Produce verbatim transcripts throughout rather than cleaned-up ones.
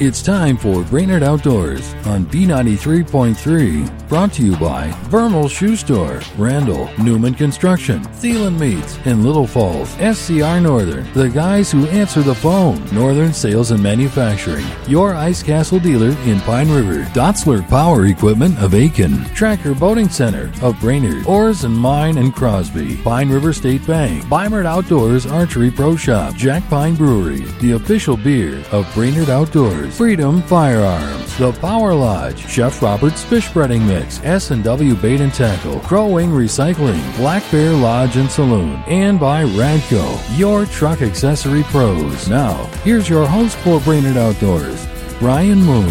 It's time for Brainerd Outdoors on B ninety-three point three, brought to you by Vernal Shoe Store, Randall Newman Construction, Thielen Meats in Little Falls, S C R Northern, the guys who answer the phone, Northern Sales and Manufacturing, your Ice Castle dealer in Pine River, Dotsler Power Equipment of Aiken, Tracker Boating Center of Brainerd, Oars and Mine and Crosby, Pine River State Bank, Brainerd Outdoors Archery Pro Shop, Jack Pine Brewery, the official beer of Brainerd Outdoors, Freedom Firearms, The Power Lodge, Chef Robert's Fish Breading Mix, S and W Bait and Tackle, Crow Wing Recycling, Black Bear Lodge and Saloon, and by Radco, your truck accessory pros. Now, here's your host for Brainerd Outdoors, Brian Moon.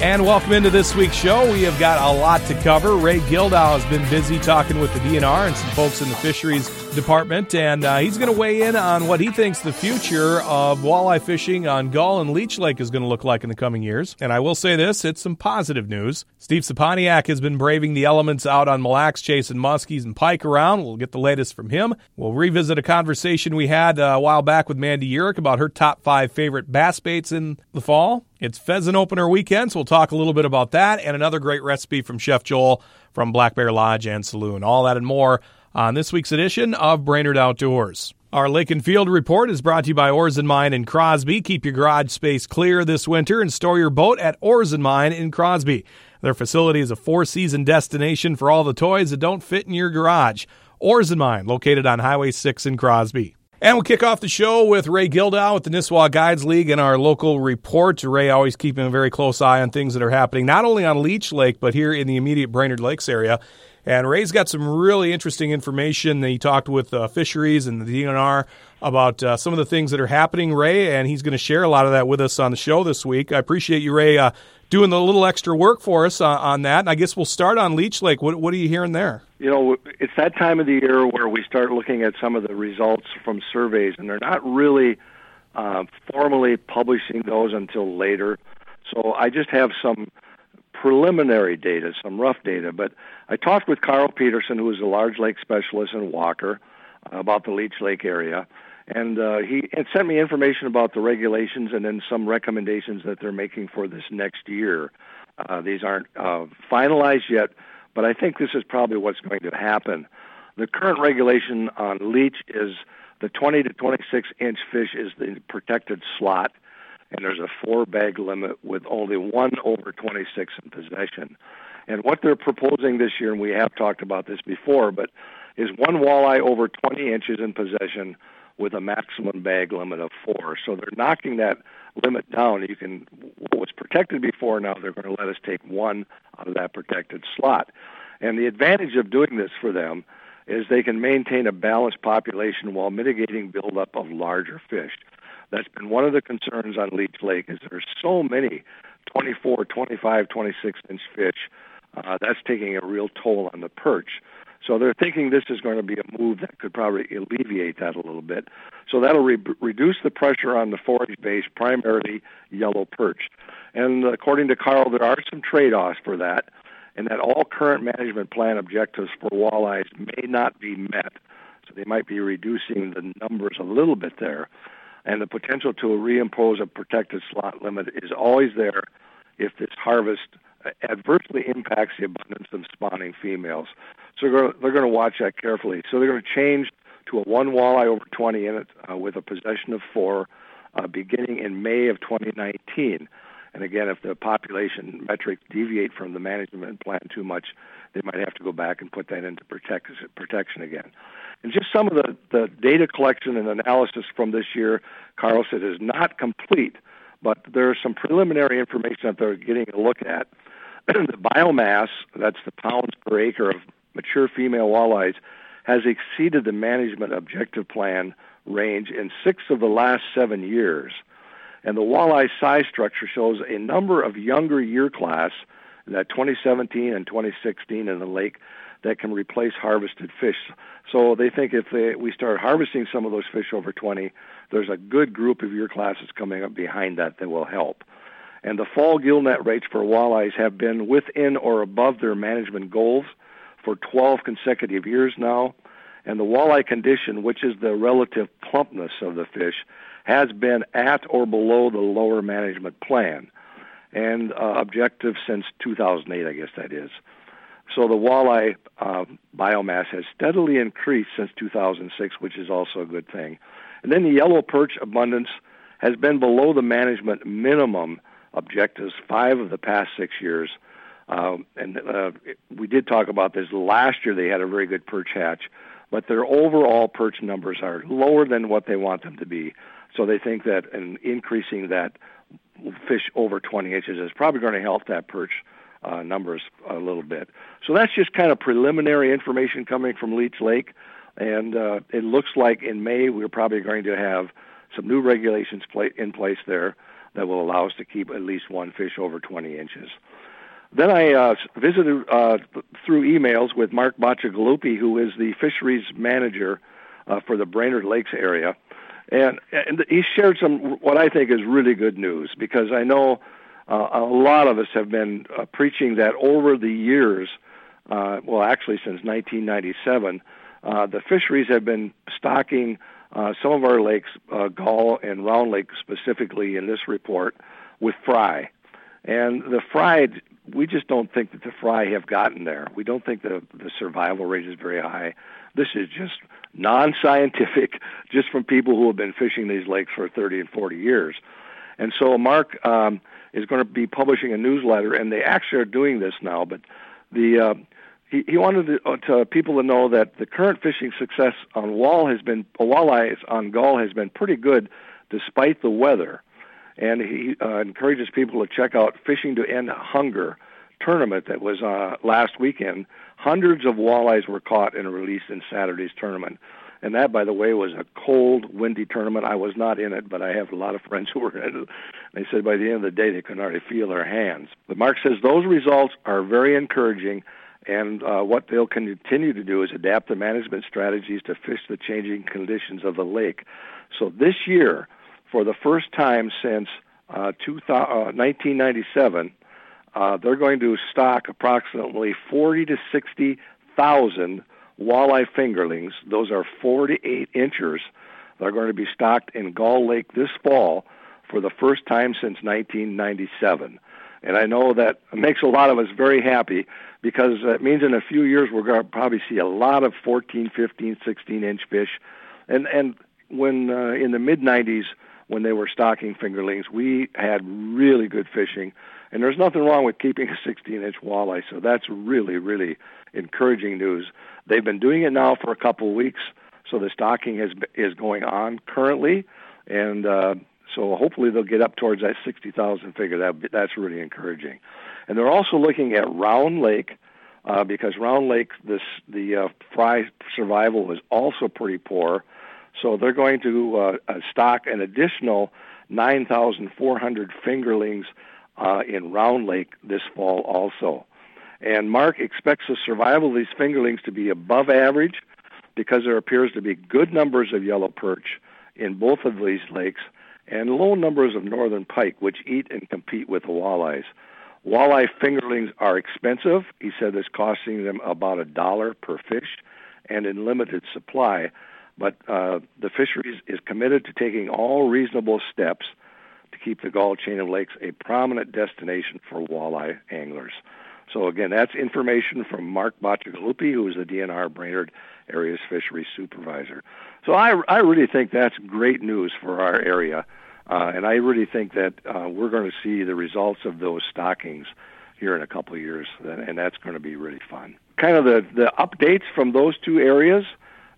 And welcome into this week's show. We have got a lot to cover. Ray Gildow has been busy talking with the D N R and some folks in the fisheries department, and uh, he's going to weigh in on what he thinks the future of walleye fishing on Gull and Leech Lake is going to look like in the coming years. And I will say this, it's some positive news. Steve Siponiak has been braving the elements out on Mille Lacs, chasing muskies and pike around. We'll get the latest from him. We'll revisit a conversation we had uh, a while back with Mandy Urick about her top five favorite bass baits in the fall. It's pheasant opener weekend, so we'll talk a little bit about that, and another great recipe from Chef Joel from Black Bear Lodge and Saloon. All that and more on this week's edition of Brainerd Outdoors. Our Lake and Field Report is brought to you by Oars and Mine in Crosby. Keep your garage space clear this winter and store your boat at Oars and Mine in Crosby. Their facility is a four-season destination for all the toys that don't fit in your garage. Oars and Mine, located on Highway six in Crosby. And we'll kick off the show with Ray Gildow with the Nisswa Guides League and our local report. Ray always keeping a very close eye on things that are happening, not only on Leech Lake, but here in the immediate Brainerd Lakes area. And Ray's got some really interesting information. He talked with uh, fisheries and the D N R about uh, some of the things that are happening, Ray, and he's going to share a lot of that with us on the show this week. I appreciate you, Ray, uh, doing the little extra work for us uh, on that. And I guess we'll start on Leech Lake. What, what are you hearing there? You know, it's that time of the year where we start looking at some of the results from surveys, and they're not really uh, formally publishing those until later. So I just have some preliminary data, some rough data, but I talked with Carl Peterson, who is a large lake specialist in Walker, about the Leech Lake area, and uh, he and sent me information about the regulations and then some recommendations that they're making for this next year. Uh, these aren't uh, finalized yet, but I think this is probably what's going to happen. The current regulation on Leech is the twenty to twenty-six inch fish is the protected slot, and there's a four-bag limit with only one over twenty-six in possession. And what they're proposing this year, and we have talked about this before, but is one walleye over twenty inches in possession with a maximum bag limit of four. So they're knocking that limit down. You can, what was protected before, now they're going to let us take one out of that protected slot. And the advantage of doing this for them is they can maintain a balanced population while mitigating buildup of larger fish. That's been one of the concerns on Leech Lake, is there's so many twenty-four, twenty-five, twenty-six inch fish. Uh, that's taking a real toll on the perch. So they're thinking this is going to be a move that could probably alleviate that a little bit. So that'll re- reduce the pressure on the forage base, primarily yellow perch. And according to Carl, there are some trade-offs for that, and that all current management plan objectives for walleyes may not be met. So they might be reducing the numbers a little bit there. And the potential to reimpose a protected slot limit is always there if this harvest adversely impacts the abundance of spawning females. So they're going to watch that carefully. So they're going to change to a one walleye over twenty in it uh, with a possession of four uh, beginning in May of twenty nineteen. And again, if the population metrics deviate from the management plan too much, they might have to go back and put that into protect, protection again. And just some of the, the data collection and analysis from this year, Carl said, is not complete, but there is some preliminary information that they're getting a look at. The biomass, that's the pounds per acre of mature female walleyes, has exceeded the management objective plan range in six of the last seven years. And the walleye size structure shows a number of younger year class, that twenty seventeen and twenty sixteen in the lake, that can replace harvested fish. So they think if they, we start harvesting some of those fish over twenty, there's a good group of year classes coming up behind that that will help. And the fall gill net rates for walleyes have been within or above their management goals for twelve consecutive years now. And the walleye condition, which is the relative plumpness of the fish, has been at or below the lower management plan. and uh, objective since two thousand eight, I guess that is. So the walleye uh, biomass has steadily increased since two thousand six, which is also a good thing. And then the yellow perch abundance has been below the management minimum objectives five of the past six years. Um, and uh, we did talk about this. Last year they had a very good perch hatch, but their overall perch numbers are lower than what they want them to be. So they think that in increasing that fish over twenty inches is probably going to help that perch uh, numbers a little bit. So that's just kind of preliminary information coming from Leech Lake. And uh, it looks like in May we're probably going to have some new regulations play- in place there that will allow us to keep at least one fish over twenty inches. Then I uh, visited uh, through emails with Mark Bacigalupi, who is the fisheries manager uh, for the Brainerd Lakes area. And, and he shared some what I think is really good news, because I know uh, a lot of us have been uh, preaching that over the years, uh, well, actually since nineteen ninety-seven, uh, the fisheries have been stocking uh, some of our lakes, uh, Gull and Round Lake specifically in this report, with fry. And the fry, we just don't think that the fry have gotten there. We don't think the, the survival rate is very high. This is just non-scientific, just from people who have been fishing these lakes for thirty and forty years. And so Mark um, is going to be publishing a newsletter, and they actually are doing this now. But the uh, he, he wanted to, uh, to people to know that the current fishing success on wall has been uh, walleye on Gull has been pretty good, despite the weather. And he uh, encourages people to check out Fishing to End Hunger tournament that was uh, last weekend. Hundreds of walleyes were caught and released in Saturday's tournament. And that, by the way, was a cold, windy tournament. I was not in it, but I have a lot of friends who were in it. They said by the end of the day they couldn't already feel their hands. But Mark says those results are very encouraging, and uh, what they'll continue to do is adapt the management strategies to fish the changing conditions of the lake. So this year, for the first time since uh, nineteen ninety-seven, uh, they're going to stock approximately forty to sixty thousand walleye fingerlings. Those are forty-eight inchers. They're going to be stocked in Gull Lake this fall for the first time since nineteen ninety-seven. And I know that makes a lot of us very happy, because that means in a few years we're going to probably see a lot of fourteen, fifteen, sixteen-inch fish. And, and when uh, in the mid-nineties, when they were stocking fingerlings, we had really good fishing. And there's nothing wrong with keeping a sixteen-inch walleye, so that's really, really encouraging news. They've been doing it now for a couple of weeks, so the stocking is is going on currently. And uh, so hopefully they'll get up towards that sixty thousand figure. That, that's really encouraging. And they're also looking at Round Lake, uh, because Round Lake, this, the uh, fry survival is also pretty poor. So they're going to uh, stock an additional nine thousand four hundred fingerlings uh, in Round Lake this fall also. And Mark expects the survival of these fingerlings to be above average, because there appears to be good numbers of yellow perch in both of these lakes and low numbers of northern pike, which eat and compete with the walleyes. Walleye fingerlings are expensive. He said it's costing them about a dollar per fish and in limited supply. But uh, the fisheries is committed to taking all reasonable steps to keep the Gull Chain of Lakes a prominent destination for walleye anglers. So, again, that's information from Mark Bacigalupi, who is the D N R Brainerd Area's Fisheries Supervisor. So I, I really think that's great news for our area, uh, and I really think that uh, we're going to see the results of those stockings here in a couple of years, and that's going to be really fun. Kind of the, the updates from those two areas.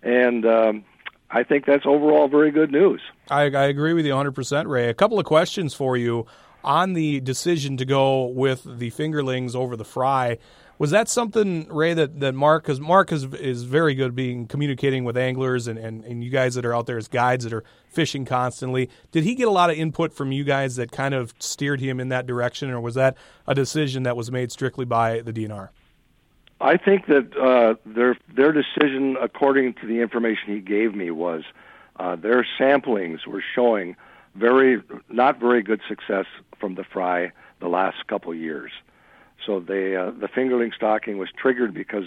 And um, I think that's overall very good news. I, I agree with you one hundred percent, Ray. A couple of questions for you on the decision to go with the fingerlings over the fry. Was that something, Ray, that, that Mark, because Mark is, is very good being communicating with anglers and, and, and you guys that are out there as guides that are fishing constantly. Did he get a lot of input from you guys that kind of steered him in that direction, or was that a decision that was made strictly by the D N R? I think that uh, their their decision, according to the information he gave me, was uh, their samplings were showing very not very good success from the fry the last couple years. So they uh, the fingerling stocking was triggered because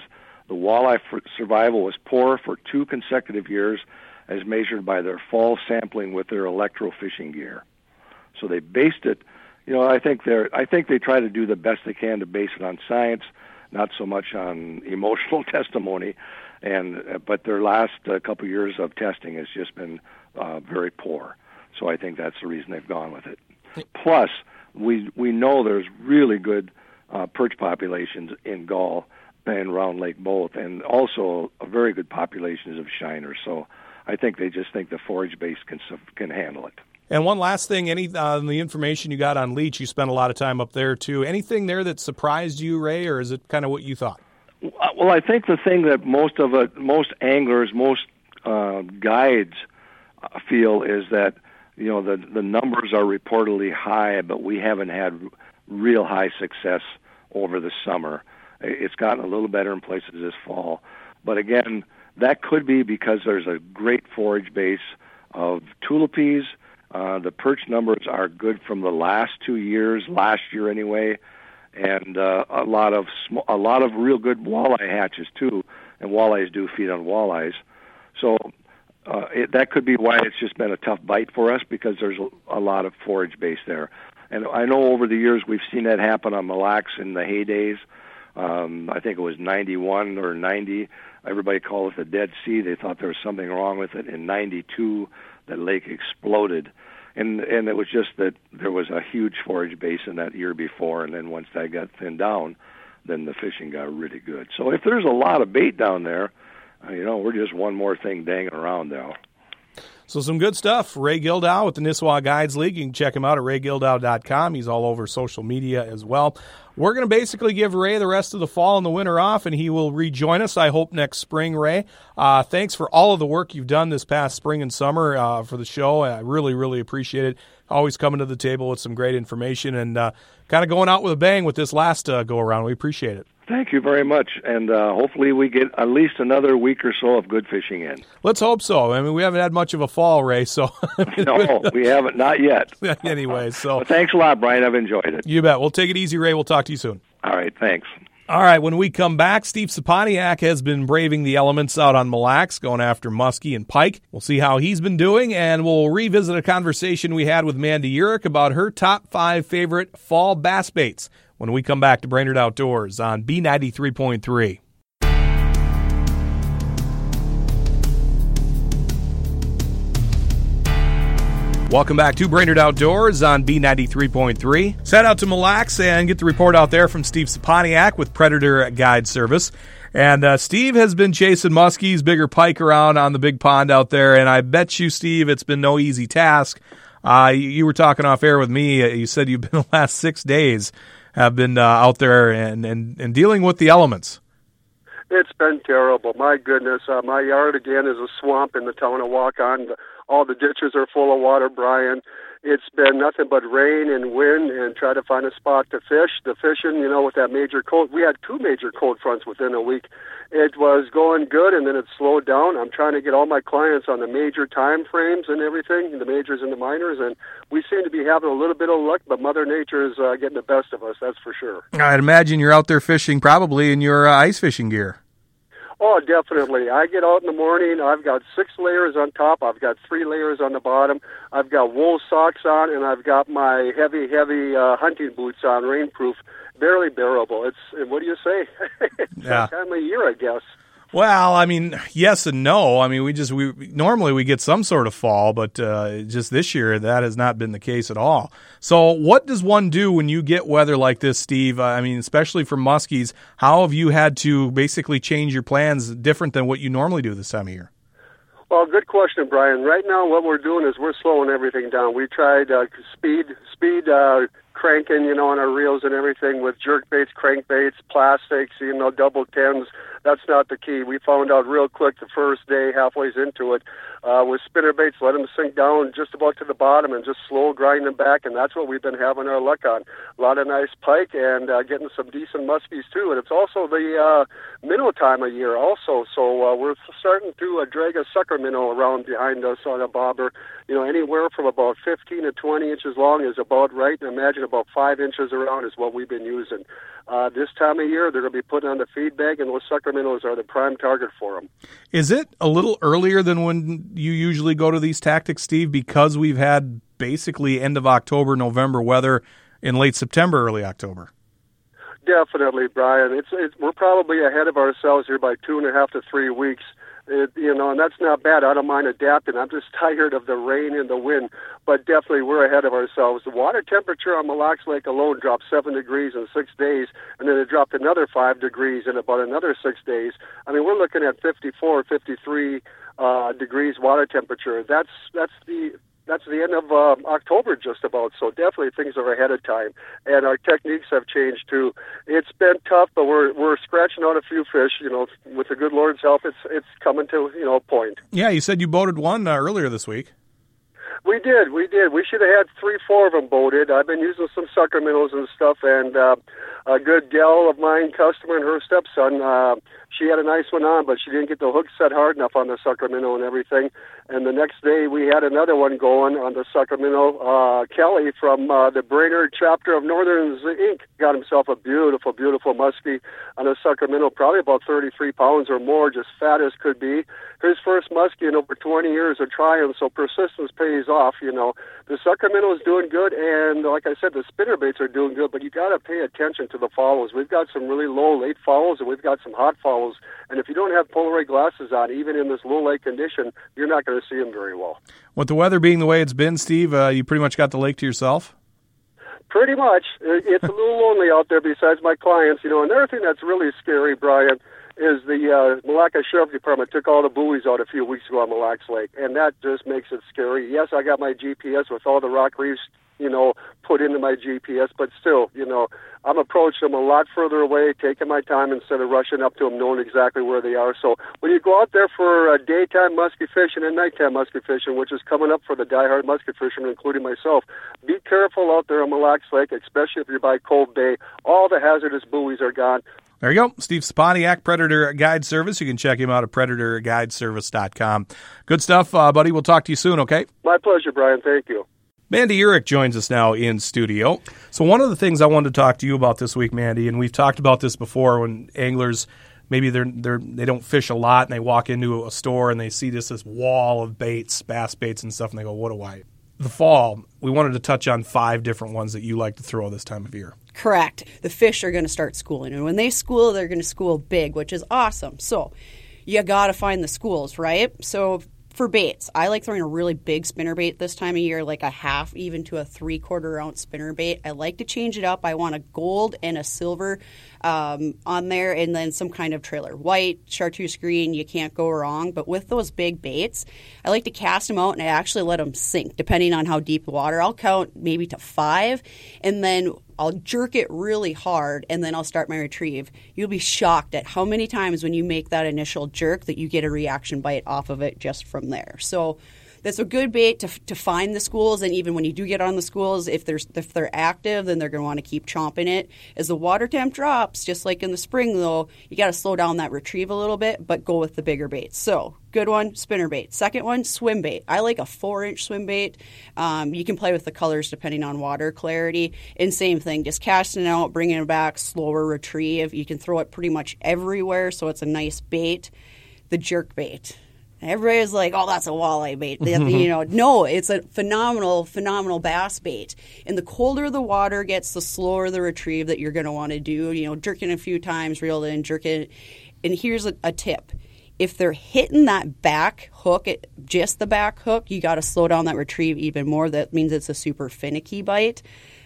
the walleye survival was poor for two consecutive years, as measured by their fall sampling with their electrofishing gear. So they based it. you know, I think they're I think they try to do the best they can to base it on science, not so much on emotional testimony. And but their last uh, couple years of testing has just been uh, very poor. So I think that's the reason they've gone with it. Plus, we we know there's really good uh, perch populations in Gull and Round Lake both, and also a very good populations of shiners. So I think they just think the forage base can can handle it. And one last thing, any uh, the information you got on Leech, you spent a lot of time up there too. Anything there that surprised you, Ray, or is it kind of what you thought? Well, I think the thing that most of it, most anglers, most uh, guides feel is that, you know, the the numbers are reportedly high, but we haven't had real high success over the summer. It's gotten a little better in places this fall. But again, that could be because there's a great forage base of tulipies. Uh, the perch numbers are good from the last two years, last year anyway, and uh, a lot of sm- a lot of real good walleye hatches too. And walleyes do feed on walleyes, so uh, it, that could be why it's just been a tough bite for us, because there's a, a lot of forage base there. And I know over the years we've seen that happen on Mille Lacs in the heydays. Um, I think it was ninety-one or ninety. Everybody called it the Dead Sea. They thought there was something wrong with it. In ninety-two, the lake exploded. And and it was just that there was a huge forage basin that year before, and then once that got thinned down, then the fishing got really good. So if there's a lot of bait down there, you know, we're just one more thing dangling around now. So some good stuff. Ray Gildow with the Nisswa Guides League. You can check him out at ray gildow dot com. He's all over social media as well. We're going to basically give Ray the rest of the fall and the winter off, and he will rejoin us, I hope, next spring, Ray. Uh, thanks for all of the work you've done this past spring and summer uh, for the show. I really, really appreciate it. Always coming to the table with some great information and uh, kind of going out with a bang with this last uh, go-around. We appreciate it. Thank you very much, and uh, hopefully we get at least another week or so of good fishing in. Let's hope so. I mean, we haven't had much of a fall, Ray, so... No, we haven't, not yet. Anyway, so... Well, thanks a lot, Brian. I've enjoyed it. You bet. Well, take it easy, Ray. We'll talk to you soon. All right, thanks. All right, when we come back, Steve Siponiak has been braving the elements out on Mille Lacs, going after muskie and pike. We'll see how he's been doing, and we'll revisit a conversation we had with Mandy Urick about her top five favorite fall bass baits. When we come back to Brainerd Outdoors on B ninety-three point three. Welcome back to Brainerd Outdoors on B ninety-three point three. Set out to Mille Lacs and get the report out there from Steve Siponiak with Predator Guide Service. And uh, Steve has been chasing muskies, bigger pike around on the big pond out there. And I bet you, Steve, it's been no easy task. Uh, you, you were talking off air with me. You said you've been the last six days. Have been uh, out there and, and, and dealing with the elements. It's been terrible. My goodness, uh, my yard again is a swamp in the town I walk on. All the ditches are full of water, Brian. It's been nothing but rain and wind and try to find a spot to fish. The fishing, you know, with that major cold, we had two major cold fronts within a week. It was going good, and then it slowed down. I'm trying to get all my clients on the major time frames and everything, the majors and the minors, and we seem to be having a little bit of luck, but Mother Nature is uh, getting the best of us, that's for sure. I'd imagine you're out there fishing probably in your uh, ice fishing gear. Oh, definitely. I get out in the morning, I've got six layers on top, I've got three layers on the bottom, I've got wool socks on, and I've got my heavy, heavy uh, hunting boots on, rainproof, barely bearable. It's, what do you say? It's yeah. That time of year, I guess. Well, I mean, yes and no. I mean, we just, we normally we get some sort of fall, but uh, just this year, that has not been the case at all. So what does one do when you get weather like this, Steve? I mean, especially for muskies, how have you had to basically change your plans different than what you normally do this time of year? Well, good question, Brian. Right now, what we're doing is we're slowing everything down. We tried uh, speed, speed uh, cranking, you know, on our reels and everything with jerkbaits, crankbaits, plastics, you know, double tens. That's not the key. We found out real quick the first day, halfway into it, uh, with spinnerbaits, let them sink down just about to the bottom and just slow grind them back, and that's what we've been having our luck on. A lot of nice pike and uh, getting some decent muskies, too. And it's also the uh, minnow time of year also, so uh, we're starting to uh, drag a sucker minnow around behind us on a bobber. You know, anywhere from about fifteen to twenty inches long is about right, and imagine about five inches around is what we've been using. Uh, this time of year, they're going to be putting on the feed bag, and those sucker minnows are the prime target for them. Is it a little earlier than when you usually go to these tactics, Steve, because we've had basically end of October, November weather in late September, early October. Definitely, Brian. It's, it's we're probably ahead of ourselves here by two and a half to three weeks. It, you know, and that's not bad. I don't mind adapting. I'm just tired of the rain and the wind, but definitely we're ahead of ourselves. The water temperature on Mille Lacs Lake alone dropped seven degrees in six days, and then it dropped another five degrees in about another six days. I mean, we're looking at fifty-four, fifty-three uh, degrees water temperature. That's that's the that's the end of uh, October just about, so definitely things are ahead of time, and our techniques have changed too. It's been tough, but we're we're scratching out a few fish, you know, with the good Lord's help. It's it's coming to, you know, a point. Yeah, you said you boated one uh, earlier this week. We did, we did. We should have had three, four of them boated. I've been using some sucker minnows and stuff, and uh, a good gal of mine, customer, and her stepson, uh, she had a nice one on, but she didn't get the hook set hard enough on the sucker minnow and everything. And the next day, we had another one going on the sucker minnow. Uh, Kelly from uh, the Brainerd chapter of Northern Incorporated got himself a beautiful, beautiful muskie on a sucker minnow, probably about thirty-three pounds or more, just fat as could be. His first muskie in over twenty years of trying, so persistence pays off, you know. The sucker minnow is doing good, and like I said, the spinnerbaits are doing good, but you got to pay attention to the follows. We've got some really low late follows, and we've got some hot follows, and if you don't have Polaroid glasses on, even in this low lake condition, you're not going to see them very well. With the weather being the way it's been, Steve, uh, you pretty much got the lake to yourself? Pretty much. It's a little lonely out there besides my clients, you know. Another thing that's really scary, Brian, is the uh, Mille Lacs Sheriff Department took all the buoys out a few weeks ago on Mille Lacs Lake, and that just makes it scary. Yes, I got my G P S with all the rock reefs, you know, put into my G P S, but still, you know, I'm approaching them a lot further away, taking my time instead of rushing up to them, knowing exactly where they are. So when you go out there for uh, daytime musky fishing and nighttime musky fishing, which is coming up for the diehard musky fishermen, including myself, be careful out there on Mille Lacs Lake, especially if you're by Cove Bay. All the hazardous buoys are gone. There you go. Steve Siponiak, Predator Guide Service. You can check him out at predator guide service dot com. Good stuff, uh, buddy. We'll talk to you soon, okay? My pleasure, Brian. Thank you. Mandy Urick joins us now in studio. So one of the things I wanted to talk to you about this week, Mandy, and we've talked about this before when anglers, maybe they're, they're, they don't fish a lot and they walk into a store and they see this, this wall of baits, bass baits and stuff, and they go, what do I? The fall, we wanted to touch on five different ones that you like to throw this time of year. Correct. The fish are going to start schooling, and when they school, they're going to school big, which is awesome. So you got to find the schools, right? So for baits, I like throwing a really big spinnerbait this time of year, like a half even to a three-quarter ounce spinnerbait. I like to change it up. I want a gold and a silver um, on there, and then some kind of trailer. White, chartreuse green, you can't go wrong. But with those big baits, I like to cast them out, and I actually let them sink, depending on how deep the water. I'll count maybe to five, and then I'll jerk it really hard, and then I'll start my retrieve. You'll be shocked at how many times when you make that initial jerk that you get a reaction bite off of it just from there. So that's a good bait to to find the schools, and even when you do get on the schools, if there's if they're active, then they're going to want to keep chomping it. As the water temp drops, just like in the spring, though, you got to slow down that retrieve a little bit, but go with the bigger baits. So good one, spinnerbait. Second one, swim bait. I like a four-inch swim bait. Um, you can play with the colors depending on water clarity. And same thing, just casting it out, bringing it back, slower retrieve. You can throw it pretty much everywhere, so it's a nice bait. The jerk bait. Everybody's like, oh, that's a walleye bait. You know, no, it's a phenomenal, phenomenal bass bait. And the colder the water gets, the slower the retrieve that you're going to want to do. You know, jerk it a few times, reel it in, jerk it. And here's a, a tip. If they're hitting that back hook, it, just the back hook, you got to slow down that retrieve even more. That means it's a super finicky bite.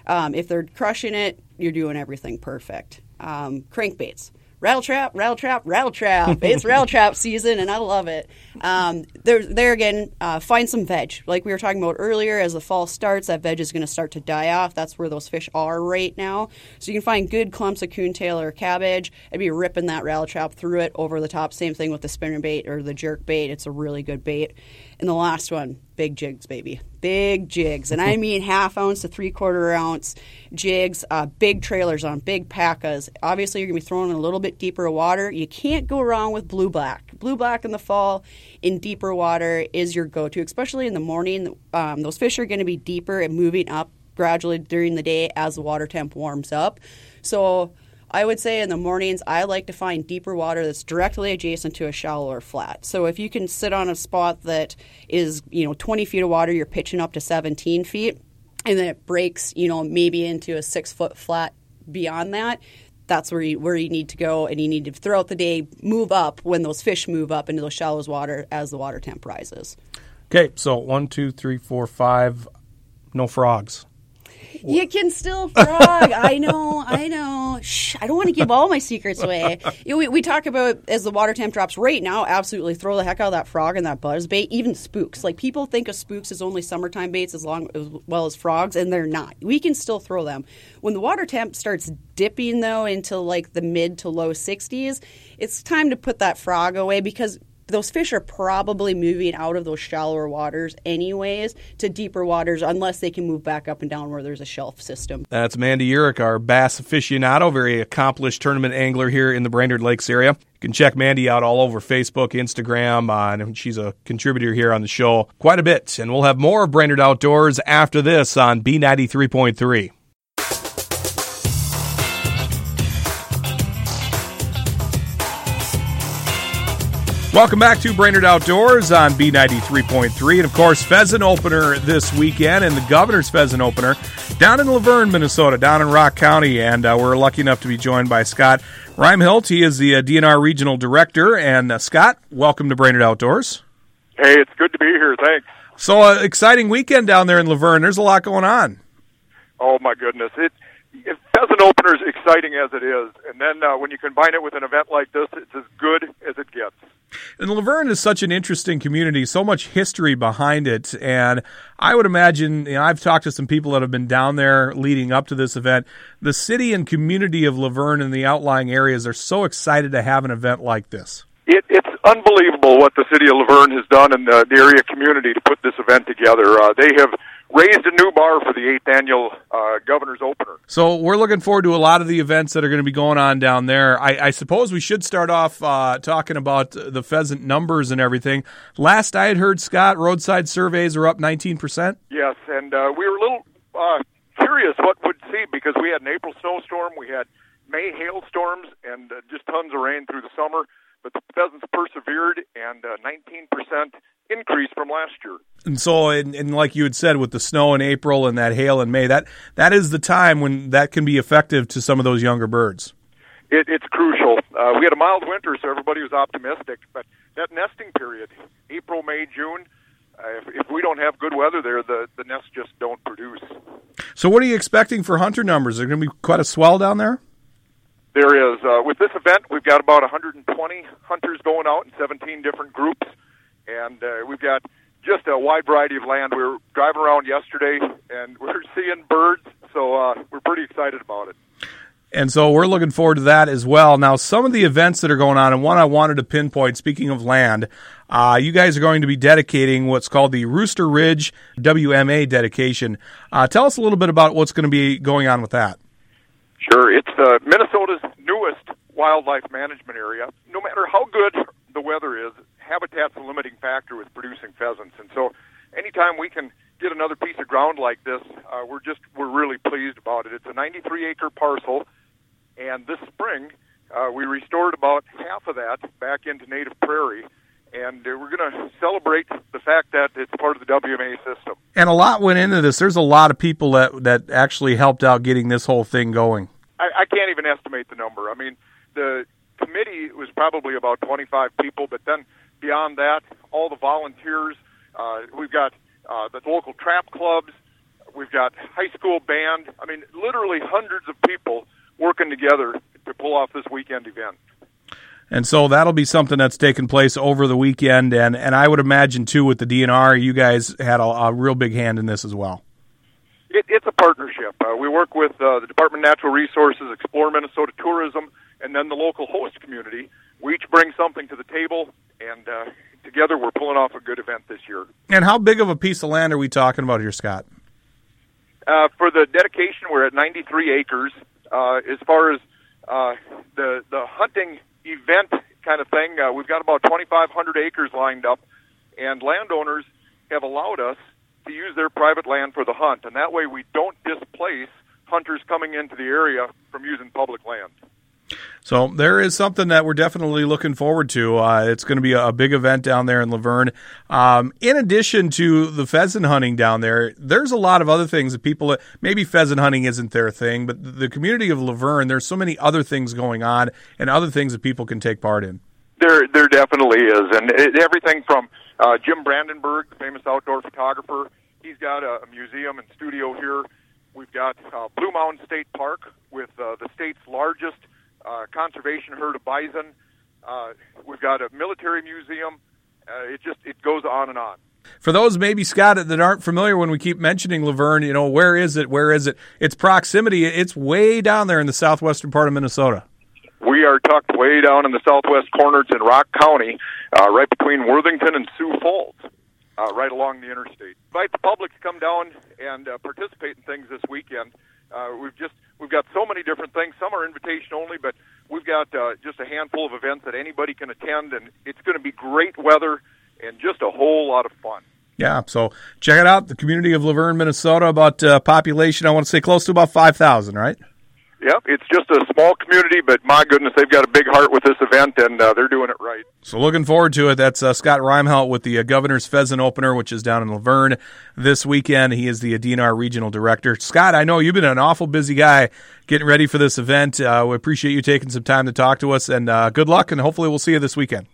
Um, if they're crushing it, you're doing everything perfect. Um, crankbaits. Rattle trap, rattle trap, rattle trap. It's rattle trap season, and I love it. Um, there, there again, uh, find some veg. Like we were talking about earlier, as the fall starts, that veg is going to start to die off. That's where those fish are right now. So you can find good clumps of coontail or cabbage. I'd be ripping that rattle trap through it over the top. Same thing with the spinnerbait or the jerk bait. It's a really good bait. And the last one, big jigs, baby. Big jigs. And I mean half ounce to three-quarter ounce jigs, uh, big trailers on, big packas. Obviously, you're going to be throwing in a little bit deeper water. You can't go wrong with blue black. Blue black in the fall in deeper water is your go-to, especially in the morning. Um, those fish are going to be deeper and moving up gradually during the day as the water temp warms up. So I would say in the mornings, I like to find deeper water that's directly adjacent to a shallower flat. So if you can sit on a spot that is, you know, twenty feet of water, you're pitching up to seventeen feet. and then it breaks, you know, maybe into a six-foot flat beyond that, that's where you, where you need to go, and you need to, throughout the day, move up when those fish move up into those shallows water as the water temp rises. Okay, so one, two, three, four, five, no frogs. You can still frog. I know, I know. Shh, I don't want to give all my secrets away. You know, we, we talk about, as the water temp drops right now, absolutely throw the heck out of that frog and that buzz bait, even spooks. Like, people think of spooks as only summertime baits as long as well as frogs, and they're not. We can still throw them. When the water temp starts dipping, though, into, like, the mid to low sixties, it's time to put that frog away, because those fish are probably moving out of those shallower waters anyways to deeper waters, unless they can move back up and down where there's a shelf system. That's Mandy Urick, our bass aficionado, very accomplished tournament angler here in the Brainerd Lakes area. You can check Mandy out all over Facebook, Instagram, uh, and she's a contributor here on the show quite a bit. And we'll have more of Brainerd Outdoors after this on B ninety-three point three. Welcome back to Brainerd Outdoors on B ninety-three point three. And, of course, pheasant opener this weekend, and the Governor's Pheasant Opener down in Laverne, Minnesota, down in Rock County. And uh, we're lucky enough to be joined by Scott Reimhilt. He is the uh, D N R Regional Director. And, uh, Scott, welcome to Brainerd Outdoors. Hey, it's good to be here. Thanks. So, uh, exciting weekend down there in Laverne. There's a lot going on. Oh, my goodness. It, it pheasant opener is exciting as it is. And then uh, when you combine it with an event like this, it's as good as it gets. And Laverne is such an interesting community, so much history behind it, and I would imagine, you know, I've talked to some people that have been down there leading up to this event. The city and community of Laverne and the outlying areas are so excited to have an event like this. It, it's unbelievable what the city of Laverne has done in the, the area community to put this event together. Uh, they have raised a new bar for the eighth annual uh, Governor's Opener. So we're looking forward to a lot of the events that are going to be going on down there. I, I suppose we should start off uh, talking about the pheasant numbers and everything. Last I had heard, Scott, roadside surveys are up nineteen percent. Yes, and uh, we were a little uh, curious what we'd see, because we had an April snowstorm, we had May hailstorms, and uh, just tons of rain through the summer. But the pheasants persevered, and uh, nineteen percent increase from last year. And so, and, and like you had said, with the snow in April and that hail in May, that that is the time when that can be effective to some of those younger birds. It, it's crucial. Uh, we had a mild winter, so everybody was optimistic. But that nesting period, April, May, June, uh, if, if we don't have good weather there, the, the nests just don't produce. So what are you expecting for hunter numbers? Is there going to be quite a swell down there? There is. Uh, with this event, we've got about one hundred twenty hunters going out in seventeen different groups, and uh, we've got just a wide variety of land. We were driving around yesterday, and we're seeing birds, so uh, we're pretty excited about it. And so we're looking forward to that as well. Now, some of the events that are going on, and one I wanted to pinpoint, speaking of land, uh, you guys are going to be dedicating what's called the Rooster Ridge W M A dedication. Uh, tell us a little bit about what's going to be going on with that. Sure. It's uh, Minnesota's newest wildlife management area. No matter how good the weather is, habitat's a limiting factor with producing pheasants. And so anytime we can get another piece of ground like this, uh, we're just we're really pleased about it. It's a ninety-three acre parcel, and this spring uh, we restored about half of that back into native prairie. And we're going to celebrate the fact that it's part of the W M A system. And a lot went into this. There's a lot of people that, that actually helped out getting this whole thing going. I, I can't even estimate the number. I mean, the committee was probably about twenty-five people, but then beyond that, all the volunteers. Uh, we've got uh, the local trap clubs. We've got high school band. I mean, literally hundreds of people working together to pull off this weekend event. And so that'll be something that's taking place over the weekend, and, and I would imagine, too, with the D N R, you guys had a, a real big hand in this as well. It, it's a partnership. Uh, we work with uh, the Department of Natural Resources, Explore Minnesota Tourism, and then the local host community. We each bring something to the table, and uh, together we're pulling off a good event this year. And how big of a piece of land are we talking about here, Scott? Uh, for the dedication, we're at ninety-three acres. Uh, as far as uh, the the hunting event kind of thing, uh, we've got about twenty-five hundred acres lined up, and landowners have allowed us to use their private land for the hunt, and that way we don't displace hunters coming into the area from using public land. So there is something that we're definitely looking forward to. Uh, it's going to be a big event down there in Laverne. Um, in addition to the pheasant hunting down there, there's a lot of other things that people, that maybe pheasant hunting isn't their thing, but the community of Laverne, there's so many other things going on and other things that people can take part in. There, there definitely is. And it, everything from uh, Jim Brandenburg, the famous outdoor photographer, he's got a, a museum and studio here. We've got uh, Blue Mountain State Park with uh, the state's largest Uh, conservation herd of bison. Uh, we've got a military museum. Uh, it just it goes on and on. For those maybe, Scott, that aren't familiar, when we keep mentioning Laverne, you know, where is it? Where is it? Its proximity, it's way down there in the southwestern part of Minnesota. We are tucked way down in the southwest corner. It's in Rock County, uh, right between Worthington and Sioux Falls, uh, right along the interstate. Invite the public to come down and uh, participate in things this weekend. Uh, we've just we've got so many different things. Some are invitation only, but we've got uh, just a handful of events that anybody can attend, and it's going to be great weather and just a whole lot of fun. Yeah, so check it out. The community of Laverne, Minnesota, about uh, population, I want to say close to about five thousand, right? Yep, it's just a small community, but my goodness, they've got a big heart with this event, and uh, they're doing it right. So looking forward to it. That's uh, Scott Reimhelt with the uh, Governor's Pheasant Opener, which is down in Laverne this weekend. He is the D N R Regional Director. Scott, I know you've been an awful busy guy getting ready for this event. Uh, we appreciate you taking some time to talk to us, and uh, good luck, and hopefully we'll see you this weekend.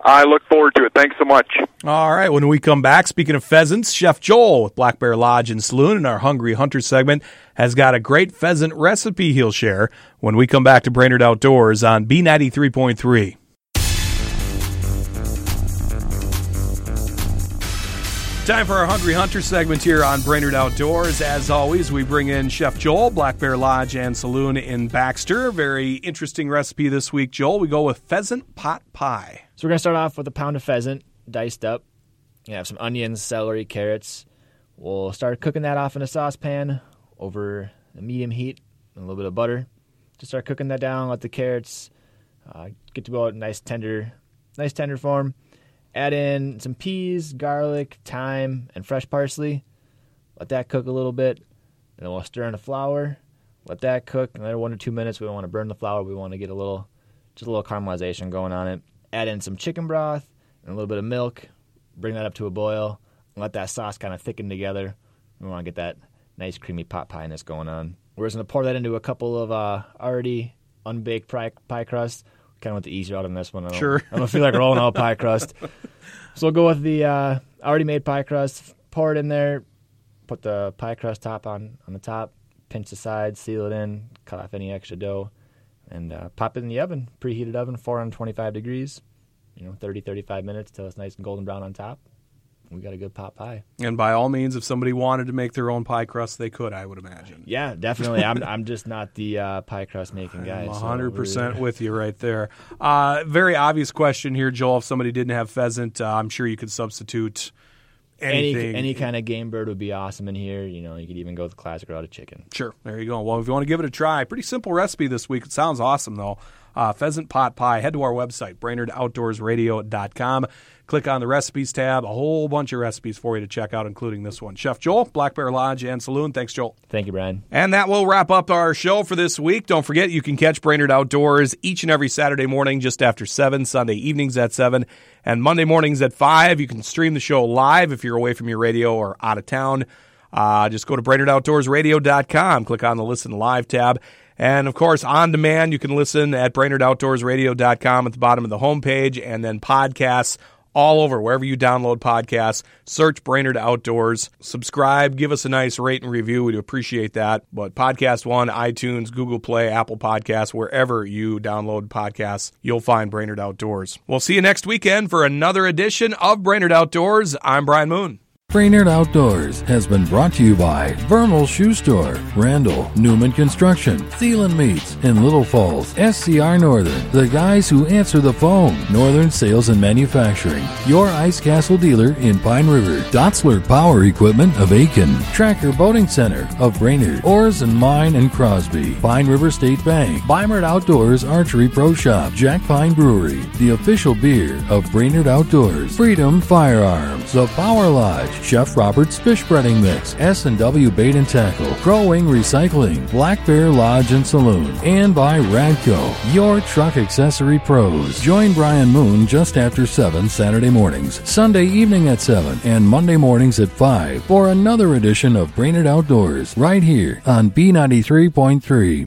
I look forward to it. Thanks so much. All right. When we come back, speaking of pheasants, Chef Joel with Black Bear Lodge and Saloon in our Hungry Hunter segment has got a great pheasant recipe he'll share when we come back to Brainerd Outdoors on B ninety-three point three. Time for our Hungry Hunter segment here on Brainerd Outdoors. As always, we bring in Chef Joel, Black Bear Lodge and Saloon in Baxter. Very interesting recipe this week, Joel. We go with pheasant pot pie. So we're going to start off with a pound of pheasant, diced up. You have some onions, celery, carrots. We'll start cooking that off in a saucepan over a medium heat and a little bit of butter. Just start cooking that down. Let the carrots uh, get to about a nice tender, nice tender form. Add in some peas, garlic, thyme, and fresh parsley. Let that cook a little bit. And then we'll stir in the flour. Let that cook. Another one or two minutes. We don't want to burn the flour. We want to get a little, just a little caramelization going on it. Add in some chicken broth and a little bit of milk. Bring that up to a boil and let that sauce kind of thicken together. We want to get that nice creamy pot pie-ness going on. We're just going to pour that into a couple of uh, already unbaked pie, pie crust. Kind of went the easier out on this one. I don't, sure. I don't feel like rolling out pie crust. So we'll go with the uh, already made pie crust. Pour it in there. Put the pie crust top on, on the top. Pinch the sides. Seal it in. Cut off any extra dough. And uh, pop it in the oven, preheated oven, four twenty-five degrees, you know, thirty, thirty-five minutes till it's nice and golden brown on top. We got a good pot pie. And by all means, if somebody wanted to make their own pie crust, they could, I would imagine. Yeah, definitely. I'm I'm just not the uh, pie crust making guy. I'm one hundred percent so with you right there. Uh, very obvious question here, Joel. If somebody didn't have pheasant, uh, I'm sure you could substitute anything. Any, any kind of game bird would be awesome in here. You know, you could even go with the classic route of chicken. Sure. There you go. Well, if you want to give it a try, pretty simple recipe this week. It sounds awesome, though. Uh, pheasant pot pie. Head to our website, Brainerd Outdoors Radio dot com. Click on the recipes tab. A whole bunch of recipes for you to check out, including this one. Chef Joel, Black Bear Lodge and Saloon. Thanks, Joel. Thank you, Brian. And that will wrap up our show for this week. Don't forget, you can catch Brainerd Outdoors each and every Saturday morning just after seven, Sunday evenings at seven, and Monday mornings at five. You can stream the show live if you're away from your radio or out of town. Uh, just go to Brainerd Outdoors Radio dot com. Click on the Listen Live tab. And, of course, on demand, you can listen at Brainerd Outdoors Radio dot com at the bottom of the homepage, and then podcasts all over. Wherever you download podcasts, search Brainerd Outdoors, subscribe, give us a nice rate and review. We'd appreciate that. But Podcast One, iTunes, Google Play, Apple Podcasts, wherever you download podcasts, you'll find Brainerd Outdoors. We'll see you next weekend for another edition of Brainerd Outdoors. I'm Brian Moon. Brainerd Outdoors has been brought to you by Vernal Shoe Store, Randall Newman Construction, Thielen Meats in Little Falls, S C R Northern, the guys who answer the phone, Northern Sales and Manufacturing, your Ice Castle dealer in Pine River, Dotsler Power Equipment of Aiken, Tracker Boating Center of Brainerd, Oars and Mine and Crosby, Pine River State Bank, Brainerd Outdoors Archery Pro Shop, Jack Pine Brewery, the official beer of Brainerd Outdoors, Freedom Firearms, The Power Lodge, Chef Robert's Fish Breading Mix, S and W Bait and Tackle, Crow Wing Recycling, Black Bear Lodge and Saloon, and by Radco, your truck accessory pros. Join Brian Moon just after seven Saturday mornings, Sunday evening at seven, and Monday mornings at five for another edition of Brainerd Outdoors right here on B ninety-three point three.